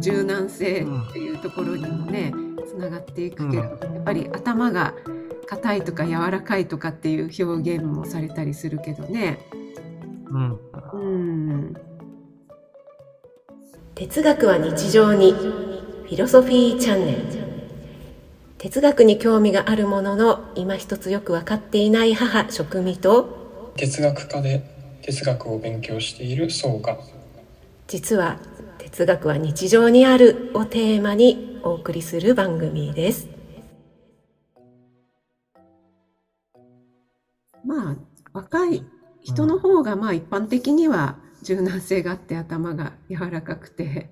柔軟性っていうところにもねつながっていくけど、やっぱり頭が硬いとか柔らかいとかっていう表現もされたりするけどね。哲学は日常に、フィロソフィーチャンネル。哲学に興味があるものの今一つよく分かっていない母食味と、哲学科で哲学を勉強しているそうが、実は哲学は日常にあるをテーマにお送りする番組です。まあ若い人の方が一般的には柔軟性があって頭が柔らかくて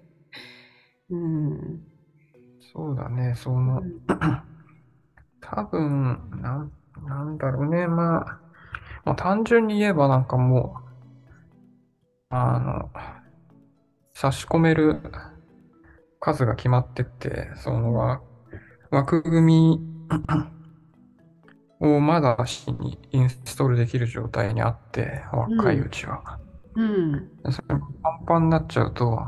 そうだね、その、多分なんだろうね、まあ単純に言えばもう差し込める数が決まってって、その枠組みをまだインストールできる状態にあって、若いうちは。それがパンパンになっちゃうと、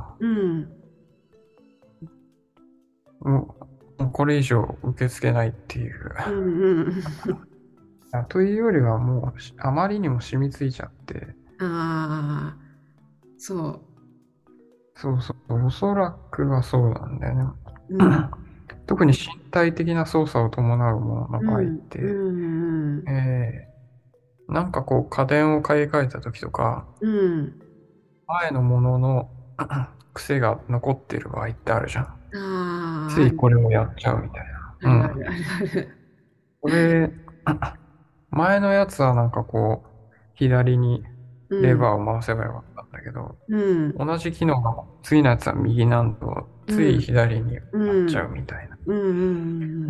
もうこれ以上受け付けないっていう。というよりはもうあまりにも染みついちゃって。ああ、そう。そう、おそらくはそうなんだよね。特に身体的な操作を伴うものの場合って、家電を買い替えた時とか、前のものの癖が残ってる場合ってあるじゃん。ついこれをやっちゃうみたいな。これ前のやつは左にレバーを回せばよかったんだけど、同じ機能が次のやつは右なんとつい左になっちゃうみたいな。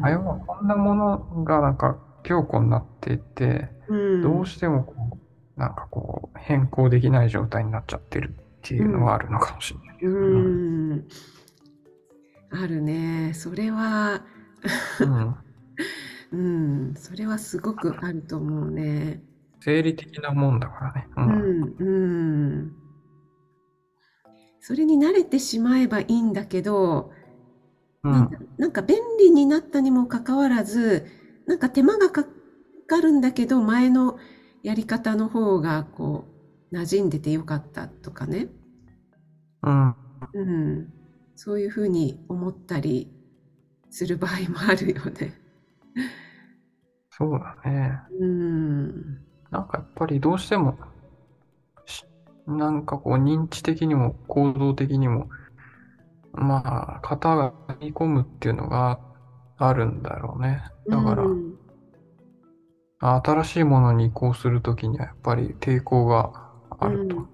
あれはこんなものが強固になっていて、どうしても変更できない状態になっちゃってるっていうのはあるのかもしれないですね。あるね。それはそれはすごくあると思うね。生理的なもんだからね。それに慣れてしまえばいいんだけど、便利になったにもかかわらず、手間がかかるんだけど、前のやり方の方が馴染んでてよかったとかね。そういうふうに思ったりする場合もあるよね。そうだね。やっぱりどうしても認知的にも行動的にも型が入り込むっていうのがあるんだろうね。だから、新しいものに移行するときにはやっぱり抵抗があると。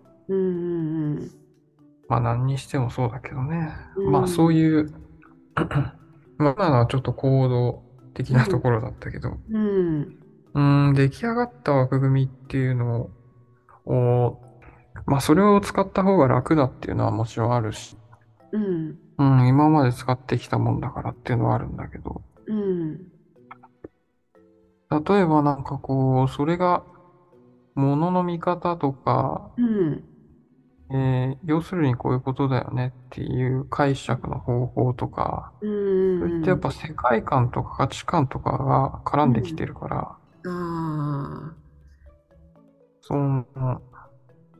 何にしてもそうだけどね。そういう今のはちょっと行動的なところだったけど、出来上がった枠組みっていうのを、それを使った方が楽だっていうのはもちろんあるし、今まで使ってきたもんだからっていうのはあるんだけど、例えばそれが物の見方とか、要するにこういうことだよねっていう解釈の方法とか、それってやっぱ世界観とか価値観とかが絡んできてるから、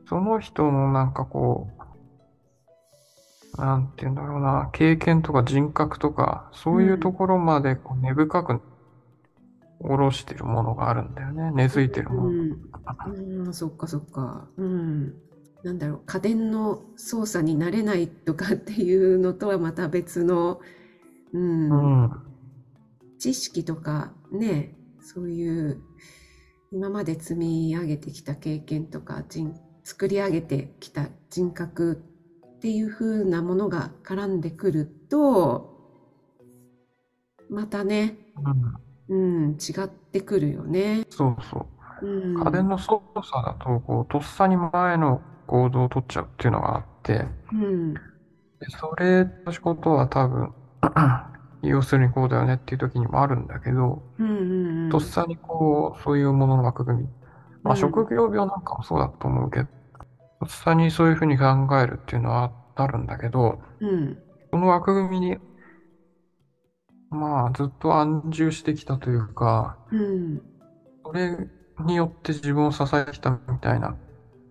その人のなんていうんだろうな、経験とか人格とか、そういうところまで根深く下ろしてるものがあるんだよね。根付いてるもの。そっかそっか。家電の操作に慣れないとかっていうのとはまた別の、知識とかね、そういう今まで積み上げてきた経験とか作り上げてきた人格っていう風なものが絡んでくるとまたね、違ってくるよね。家電の操作だととっさに前の行動を取っちゃうっていうのがあって、でそれということは多分要するにこうだよねっていう時にもあるんだけど、とっさにそういうものの枠組み、職業病なんかもそうだと思うけど、とっさにそういうふうに考えるっていうのはあるんだけど、そこの枠組みに、まあ、ずっと安住してきたというか、うん、それによって自分を支えてきたみたいな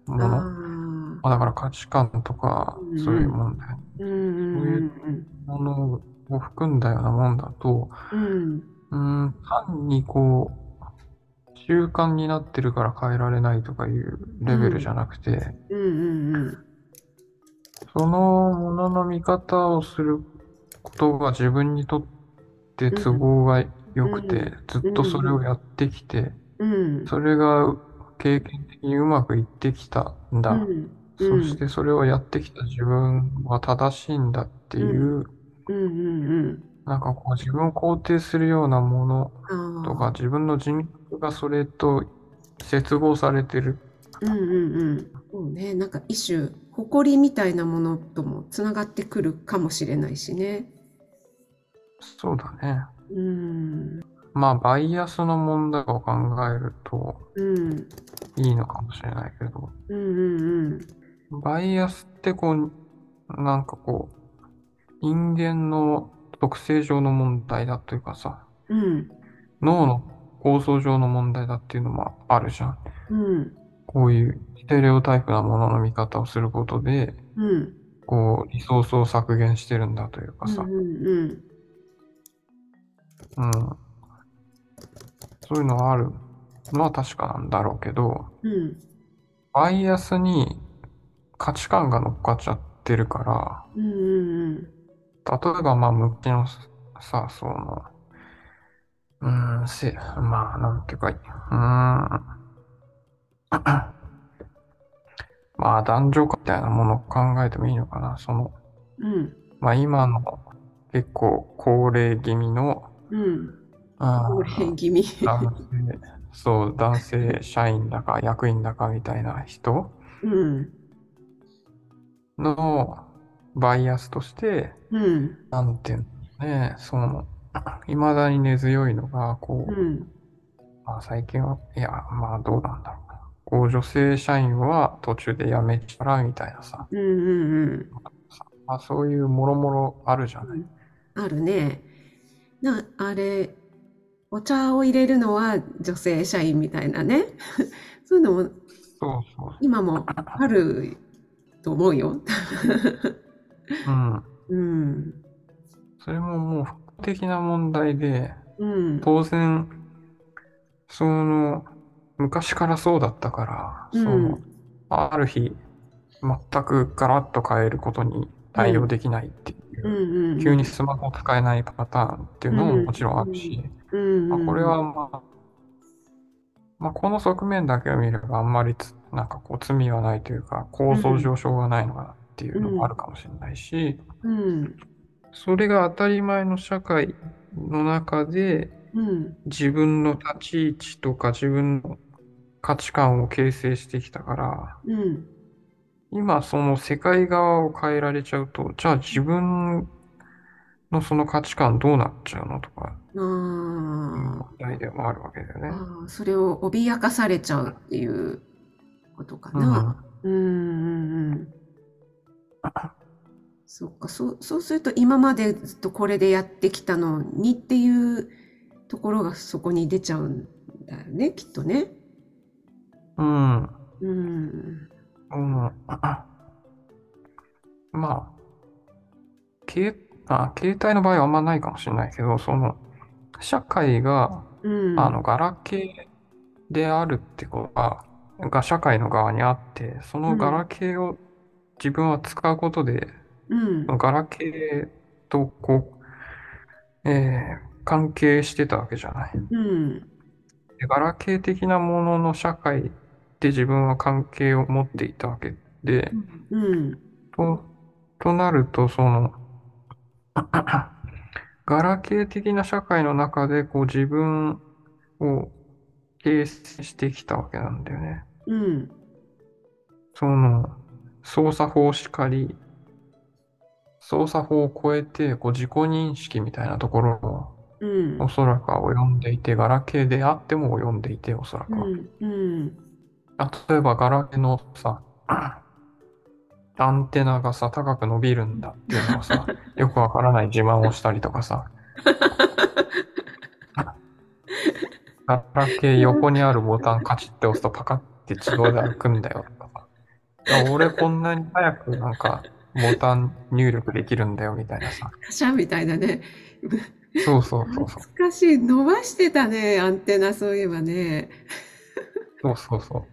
もの、まあ、だから価値観とか、そういう問題、そういうものを含んだようなもんだと、単にこう、習慣になってるから変えられないとかいうレベルじゃなくて、そのものの見方をすることが自分にとって都合が良くて、ずっとそれをやってきて、それが経験的にうまくいってきたんだ、そしてそれをやってきた自分は正しいんだっていう、なんかこう自分を肯定するようなものとか、自分の人格がそれと接合されてる。そうね、なんか一種誇りみたいなものともつながってくるかもしれないしね。そうだね。まあバイアスの問題を考えるといいのかもしれないけど、バイアスってこうなんかこう人間の特性上の問題だというかさ、脳の構造上の問題だっていうのもあるじゃん。こういうステレオタイプなものの見方をすることで、こうリソースを削減してるんだというかさ、そういうのはあるのは確かなんだろうけど、バイアスに価値観が乗っかっちゃってるから、例えばまあ昔のさ、そのまあなんていうかまあ男女化みたいなものを考えてもいいのかな。その、まあ今の結構高齢気味の、高齢気味そう男性社員だか役員だかみたいな人のバイアスとして、なんていうのね、そのいまだに根強いのがこう、まあ最近はいやまあどうなんだろう。こう女性社員は途中で辞めちゃらみたいなさ、まあ、そういうもろもろあるじゃない、あるね。あれお茶を入れるのは女性社員みたいなねそういうのもそう今もあると思うよそれももう服的な問題で、当然その昔からそうだったから、ある日全くガラッと変えることに対応できないっていう、急にスマホ使えないパターンっていうのももちろんあるし、これはまあ、この側面だけを見ればあんまりなんかこう罪はないというか構造上しょうがないのかなっていうのもあるかもしれないし、それが当たり前の社会の中で、自分の立ち位置とか自分の価値観を形成してきたから、今その世界側を変えられちゃうと、じゃあ自分のその価値観どうなっちゃうのとか、問題でもあるわけだよね。それを脅かされちゃうっていうことかな。そうか、そうすると今までずっとこれでやってきたのにっていうところがそこに出ちゃうんだよね、きっとね。まあ携帯の場合はあんまないかもしれないけど、その社会が、ガラケーであるってことが社会の側にあって、そのガラケーを自分は使うことで、ガラケーとこう、関係してたわけじゃない。でガラケー的なものの社会で自分は関係を持っていたわけで、となるとそのガラケー的な社会の中でこう自分を形成してきたわけなんだよね。その操作法しかり、操作法を超えてこう自己認識みたいなところをおそらくは及んでいて、ガラケーであっても及んでいて、おそらくは、例えばガラケーのさ、アンテナがさ、高く伸びるんだっていうのをさ、よくわからない自慢をしたりとかさ。ガラケー横にあるボタンカチッて押すとパカッて自動で開くんだよとか。俺こんなに早くなんかボタン入力できるんだよみたいなさ。カシャみたいなね。そうそうそう。懐かしい。伸ばしてたね、アンテナ、そういえばね。そうそうそう。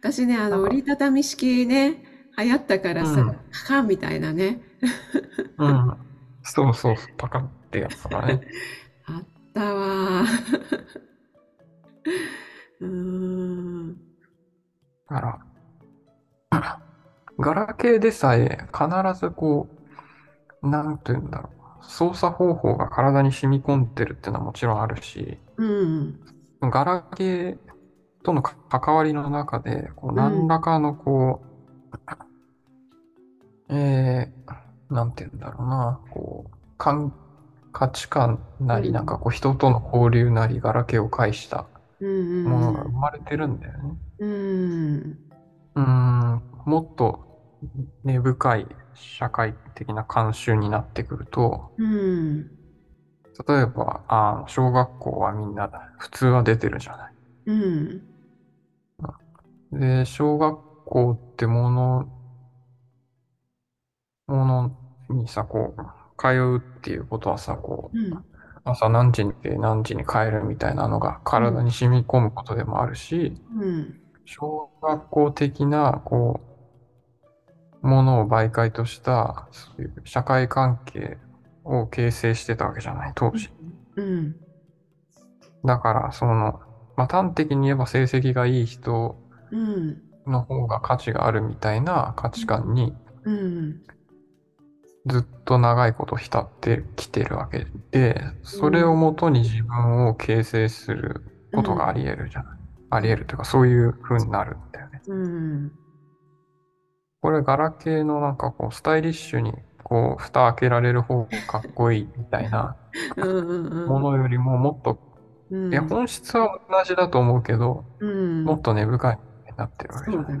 私ね、折りたたみ式ね、流行ったからさ、うん、パカンみたいなね。うん。そうそう、パカンってやつだね。あったわ。あら。ガラケーでさえ、必ずこう、なんていうんだろう。操作方法が体に染み込んでるってのはもちろんあるし、うん、ガラケーとの関わりの中で、こう何らかのこう、なんていうんだろうな、こう、価値観なり、なんかこう人との交流なり、ガラケーを介したものが生まれてるんだよね。もっと根深い社会的な慣習になってくると、例えば小学校はみんな普通は出てるじゃない。で、小学校ってものにさ、こう通うっていうことはさ、こう、朝何時に来て何時に帰るみたいなのが体に染み込むことでもあるし、小学校的なこうものを媒介としたそういう社会関係を形成してたわけじゃない、当時。だからその、まあ、端的に言えば成績がいい人の方が価値があるみたいな価値観にずっと長いこと浸ってきてるわけで、それをもとに自分を形成することがあり得るじゃない。あり得るというか、そういう風になるんだよね。これガラケーのなんかこうスタイリッシュにこう蓋開けられる方がかっこいいみたいなものよりももっと、いや本質は同じだと思うけど、もっと根深いものになってるわけじゃない。そう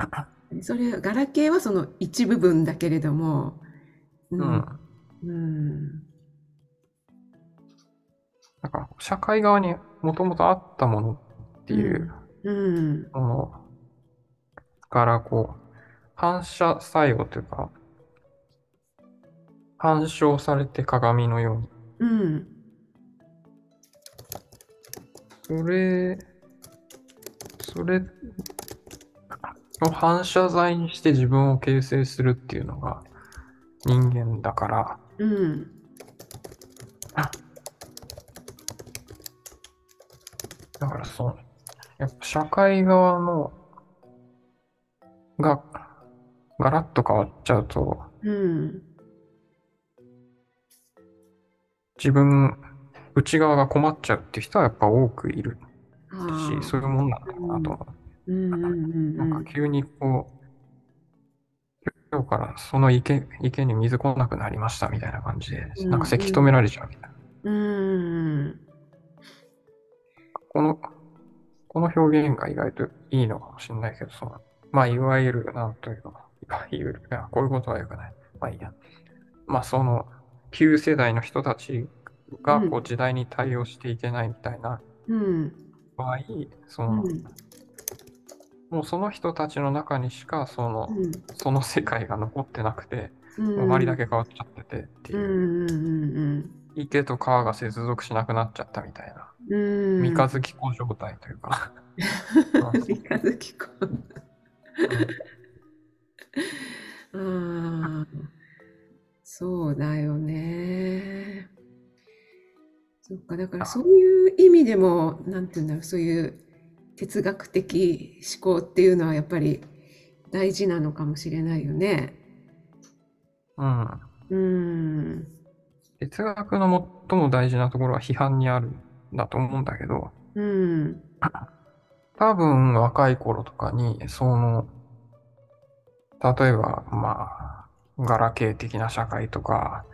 だね。それガラケーはその一部分だけれども、なんか社会側にもともとあったものっていう、からこう反射作用というか反照されて鏡のように、それを反射材にして自分を形成するっていうのが人間だから。だからそう、やっぱ社会側のがガラッと変わっちゃうと、自分内側が困っちゃうって人はやっぱ多くいるし、そういうもんなんだなと思う。なんか急にこう今日からその池に水来なくなりましたみたいな感じで、なんかせき止められちゃうみたいな。この表現が意外といいのかもしれないけど、そのまあいわゆるなんというの、いやこういうことはよくない。まあいいや。まあその旧世代の人たちがこう時代に対応していけないみたいな場合、そのもうその人たちの中にしかその世界が残ってなくて、周りだけ変わっちゃっててっていう。池と川が接続しなくなっちゃったみたいな、三日月湖状態というか三日月湖そうだよね。そっか、だからそういう意味でもなんていうんだろう、そういう哲学的思考っていうのはやっぱり大事なのかもしれないよね。哲学の最も大事なところは批判にあるんだと思うんだけど、多分若い頃とかに例えばまあガラケー的な社会とか、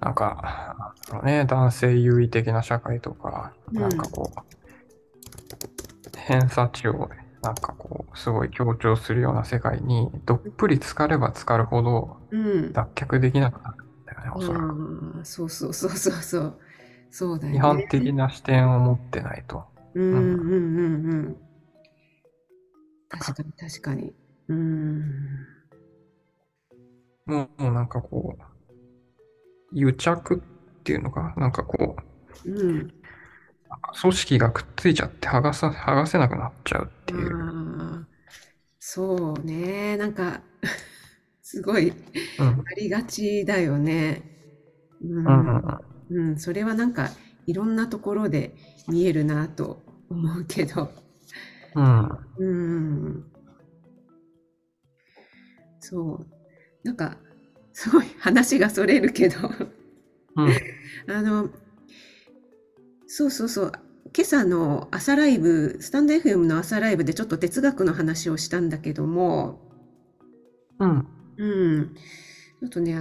なんかね、男性優位的な社会とか、なんかこう偏差値をなんかこすごい強調するような世界にどっぷり浸かれば浸かるほど脱却できなくなるんだよね、おそらく。そうそうそうそうそう。そうだよね。批判的な視点を持ってないと。うんうんうんうん。確かに確かに。もうなんかこう、癒着っていうのか、なんかこう、うん、組織がくっついちゃって剥がせなくなっちゃうっていう。そうね、なんかすごい、うん、ありがちだよね。うんうんうん、それはなんかいろんなところで見えるなと思うけど、うんうん、そうなんかすごい話がそれるけど、うん、そうそうそう、今朝の朝ライブ、スタンド FM の朝ライブでちょっと哲学の話をしたんだけども、うんうん、ちょっとね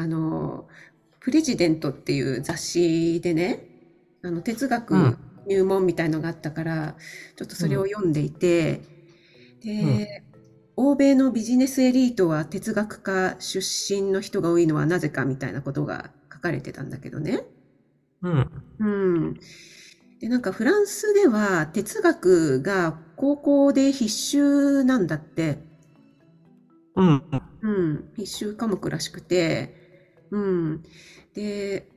プレジデントっていう雑誌でね、哲学入門みたいのがあったから、うん、ちょっとそれを読んでいて、うん、で、うん、欧米のビジネスエリートは哲学家出身の人が多いのはなぜかみたいなことが書かれてたんだけどね。うん。うん。で、なんかフランスでは哲学が高校で必修なんだって。うん。うん。必修科目らしくて、うん、で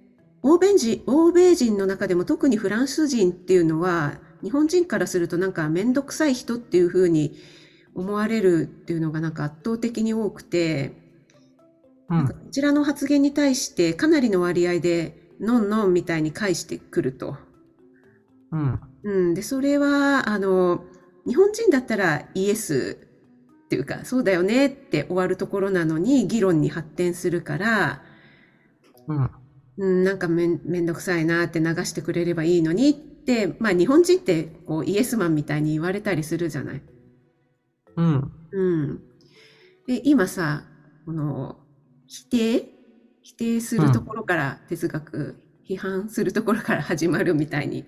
欧米人の中でも特にフランス人っていうのは日本人からするとなんか面倒くさい人っていう風に思われるっていうのがなんか圧倒的に多くて、うん、なんかこちらの発言に対してかなりの割合でノンノンみたいに返してくると、うんうん、でそれは日本人だったらイエスっていうかそうだよねって終わるところなのに議論に発展するから。うん、なんかめんどくさいなって流してくれればいいのにって、まあ、日本人ってこうイエスマンみたいに言われたりするじゃない。うんうん、で今さこの否定するところから哲学、うん、批判するところから始まるみたいに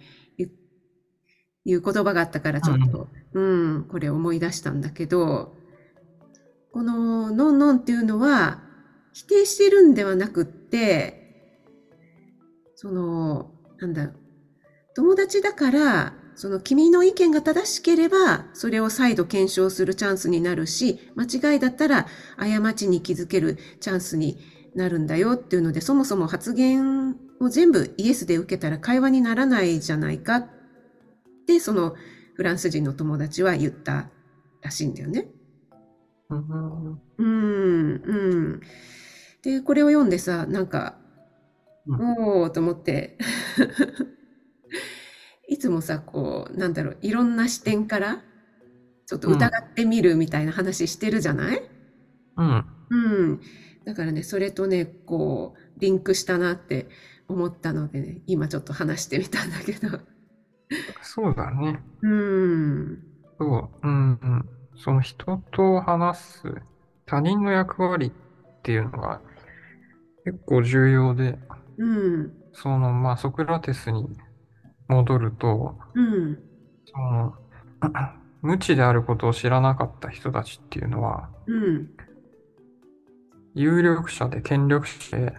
いう言葉があったからちょっと、うんうん、これ思い出したんだけど、このノンノンっていうのは否定してるんではなくって、なんだろう、友達だから、君の意見が正しければ、それを再度検証するチャンスになるし、間違いだったら、過ちに気づけるチャンスになるんだよっていうので、そもそも発言を全部イエスで受けたら会話にならないじゃないかって、フランス人の友達は言ったらしいんだよね。うん。で、これを読んでさ、なんか、おーと思っていつもさこうなんだろういろんな視点からちょっと疑ってみるみたいな話してるじゃない、うんうん、だからねそれとねこうリンクしたなって思ったので、ね、今ちょっと話してみたんだけどそうだね、うん、そう、うんうん、その人と話す他人の役割っていうのが結構重要で、うん、まあ、ソクラテスに戻ると、うん、無知であることを知らなかった人たちっていうのは、うん、有力者で権力者で、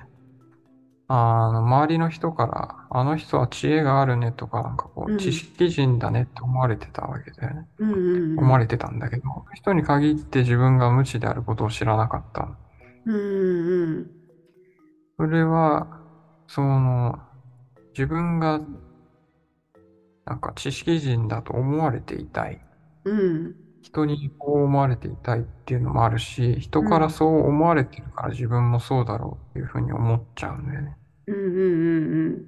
周りの人から、あの人は知恵があるねとか、なんかこう、知識人だねって思われてたわけだよね。うんうんうん、思われてたんだけど、人に限って自分が無知であることを知らなかった。うんうん、それは、自分がなんか知識人だと思われていたい、うん、人にこう思われていたいっていうのもあるし、人からそう思われてるから自分もそうだろうっていうふうに思っちゃうんだよね。うんうんうんうん。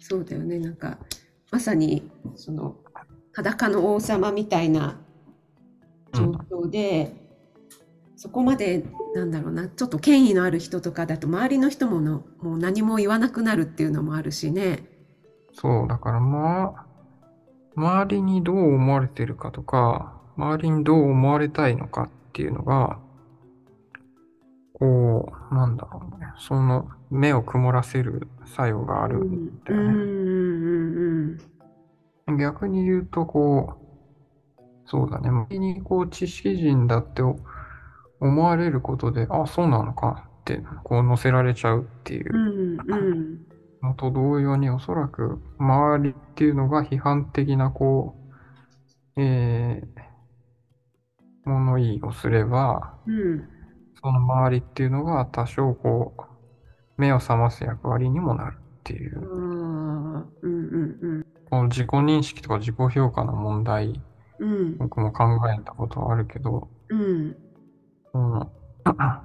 そうだよね。なんかまさに裸の王様みたいな状況で、うん、そこまでなんだろうな、ちょっと権威のある人とかだと周りの人ももう何も言わなくなるっていうのもあるしね。そうだからまあ周りにどう思われてるかとか周りにどう思われたいのかっていうのがこうなんだろうね、目を曇らせる作用があるんだよね。うんうんうんうん、逆に言うとこうそうだね。先にこう知識人だって思われることで、あ、そうなのかってこう乗せられちゃうっていうのと同様に、おそらく周りっていうのが批判的なこう、物言いをすれば、うん、その周りっていうのが多少こう目を覚ます役割にもなるっていう。うんうんうん。こう自己認識とか自己評価の問題、うん、僕も考えたことはあるけど、うんうん、ま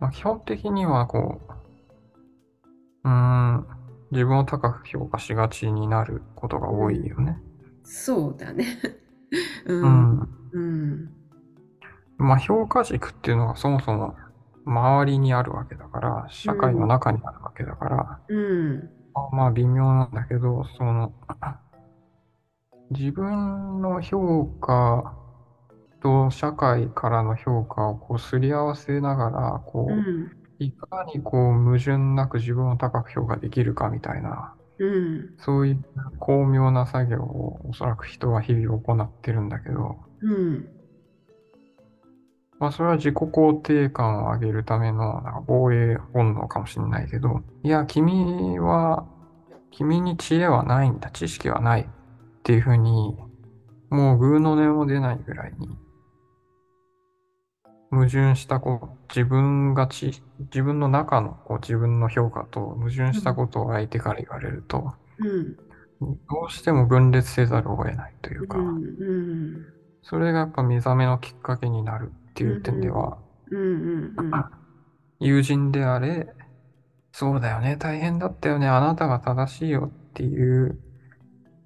あ基本的にはこう、自分を高く評価しがちになることが多いよね。そうだね。うん、うん。まあ評価軸っていうのがそもそも周りにあるわけだから、社会の中にあるわけだから、うん、まあ微妙なんだけど、その自分の評価と社会からの評価をこうすり合わせながら、こう、うん、いかにこう矛盾なく自分を高く評価できるかみたいな、うん、そういう巧妙な作業をおそらく人は日々行ってるんだけど、うんまあ、それは自己肯定感を上げるためのなんか防衛本能かもしれないけど、いや君に知恵はないんだ、知識はないっていうふうに、もう偶の音も出ないぐらいに矛盾したこう自分の中のこう自分の評価と矛盾したことを相手から言われると、うん、どうしても分裂せざるを得ないというか、うんうん、それがやっぱ目覚めのきっかけになるっていう点では、うんうんうんうん、友人であれ、そうだよね、大変だったよね、あなたが正しいよっていう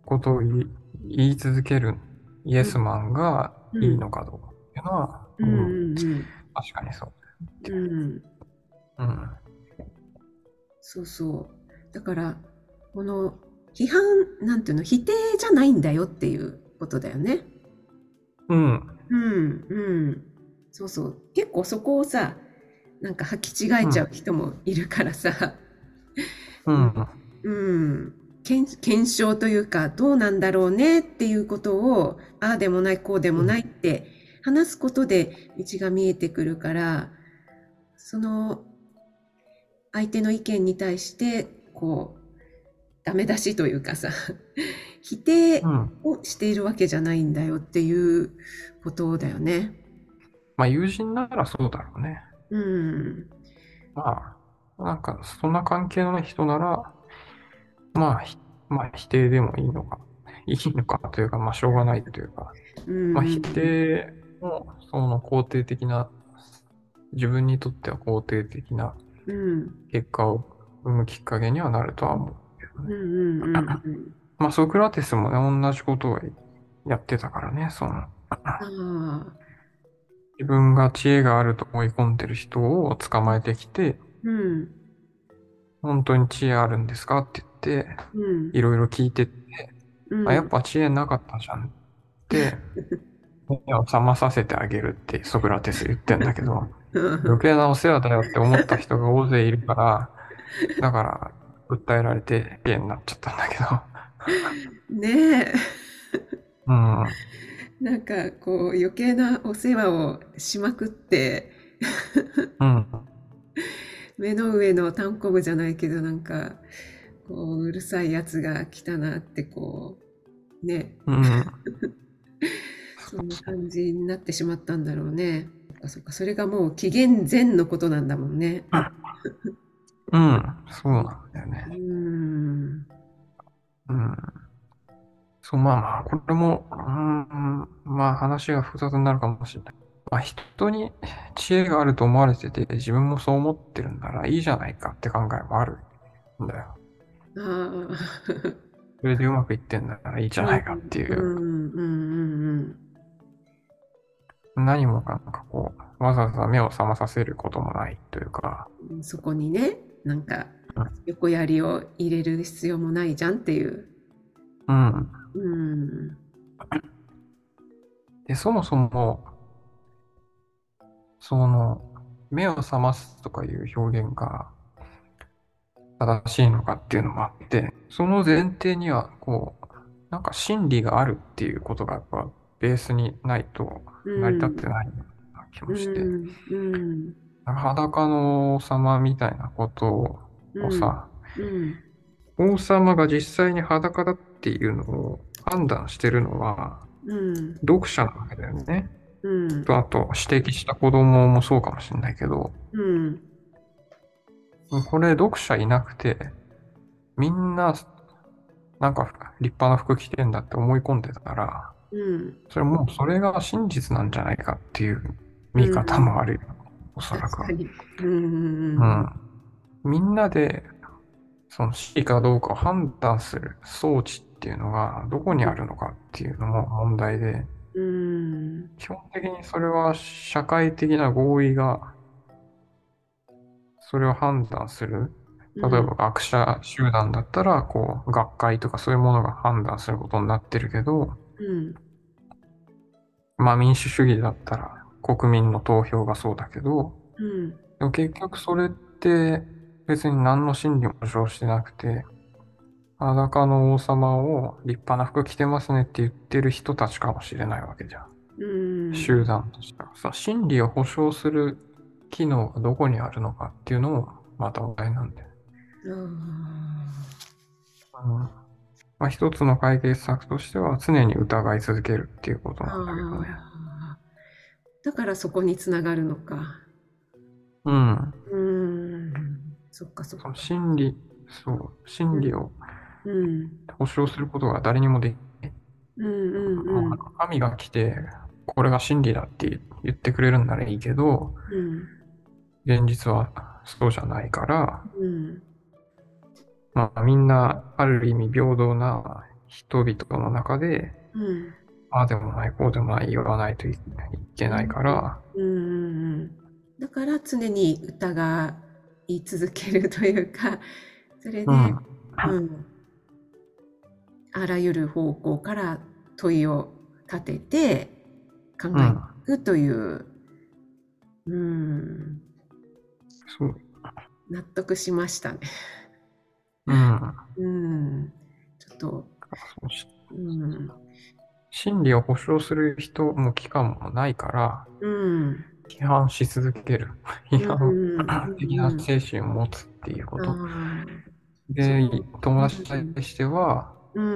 ことを言い続けるイエスマンがいいのかどうかっていうのは、うんうんうん、確かにそうだよね、うんうん、そうそうだからこの批判なんていうの、否定じゃないんだよっていうことだよね。うんうんうん、そうそう結構そこをさなんか履き違えちゃう人もいるからさ、うんうん、検証というかどうなんだろうねっていうことをああでもないこうでもないって話すことで道が見えてくるから、その相手の意見に対してこうダメ出しというかさ否定をしているわけじゃないんだよっていうことだよね。まあ友人ならそうだろうね。うん。まあなんかそんな関係のない人ならまあ否定でもいいのかというか、まあしょうがないというか、うんまあ、否定もその肯定的な、自分にとっては肯定的な結果を生むきっかけにはなるとは思うけどね。うんうんうんうんまあ、ソクラテスもね、同じことをやってたからね、その自分が知恵があると思い込んでる人を捕まえてきて、うん、本当に知恵あるんですかって言って、うん、いろいろ聞いてって、うん、あやっぱ知恵なかったじゃんって目を覚まさせてあげるってソクラテス言ってんだけど余計なお世話だよって思った人が大勢いるから、だから訴えられて刑になっちゃったんだけどねえ、うん、なんかこう余計なお世話をしまくって、うん、目の上のたんこぶじゃないけどなんかこううるさいやつが来たなってこうね、うん、そんな感じになってしまったんだろうね。そっかそれがもう紀元前のことなんだもんね。うん、そうなんだよね。うん、そうまあまあこれも、まあ話が複雑になるかもしれない、まあ、人に知恵があると思われてて自分もそう思ってるんならいいじゃないかって考えもあるんだよ。あそれでうまくいってんならいいじゃないかっていう、うんうんうんうん、何もかなんかこうわざわざ目を覚まさせることもないというか、そこにねなんか横やりを入れる必要もないじゃんっていう、うんうん、でそもそもその目を覚ますとかいう表現が正しいのかっていうのもあって、その前提にはこうなんか真理があるっていうことがやっぱベースにないと成り立ってないような気もして、裸の王様みたいなことをさ、王様が実際に裸だっていうのを判断してるのは読者なわけだよね、とあと指摘した子供もそうかもしれないけど、これ読者いなくてみんななんか立派な服着てんだって思い込んでたら、それもうそれが真実なんじゃないかっていう見方もあるよ、おそらく。確かに。みんなでその真理かどうかを判断する装置っていうのがどこにあるのかっていうのも問題で、基本的にそれは社会的な合意がそれを判断する。例えば学者集団だったらこう学会とかそういうものが判断することになってるけど、まあ民主主義だったら国民の投票がそうだけど、でも結局それって別に何の真理も保証してなくて、裸の王様を立派な服着てますねって言ってる人たちかもしれないわけじゃん、集団としては。さ、真理を保証する機能がどこにあるのかっていうのもまた問題なんで、まあ、一つの解決策としては常に疑い続けるっていうことなんだけどね。だからそこにつながるのか。そっかそっか。真理を保証することが誰にもできない。神が来てこれが真理だって言ってくれるんならいいけど、現実はそうじゃないから、まあ、みんなある意味平等な人々の中で、ああでもないこうでもない言わないといけないから、だから常に疑い続けるというか、それで、あらゆる方向から問いを立てて考えるという、そう納得しましたね。ちょっと、真理を保証する人も機関もないから、批判し続ける、批判的な精神を持つっていうことで、友達に対しては、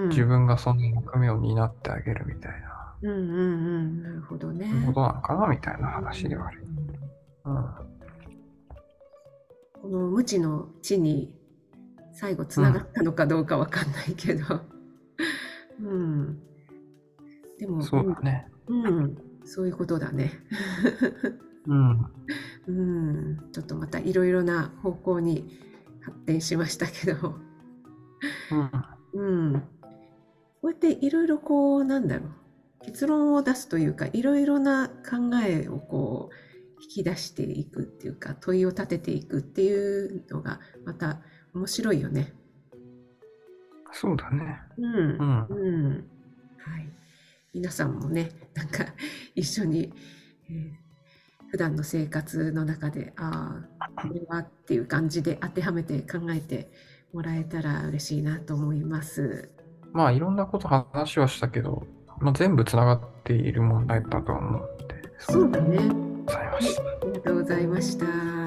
自分がその役目を担ってあげるみたいな、なるほどね。ことなのかなみたいな話ではある。この無知の知に最後つながったのかどうかわかんないけど、でもそうだね、そういうことだね。ちょっとまたいろいろな方向に発展しましたけど、こうやっていろいろこうなんだろう、結論を出すというか、いろいろな考えをこう引き出していくっていうか、問いを立てていくっていうのがまた面白いよね。そうだね。はい。皆さんもね、なんか一緒に、普段の生活の中で、ああこれはっていう感じで当てはめて考えてもらえたら嬉しいなと思います。まあいろんなこと話はしたけど、まあ、全部つながっている問題だと思って。そうだね。ありがとうございました。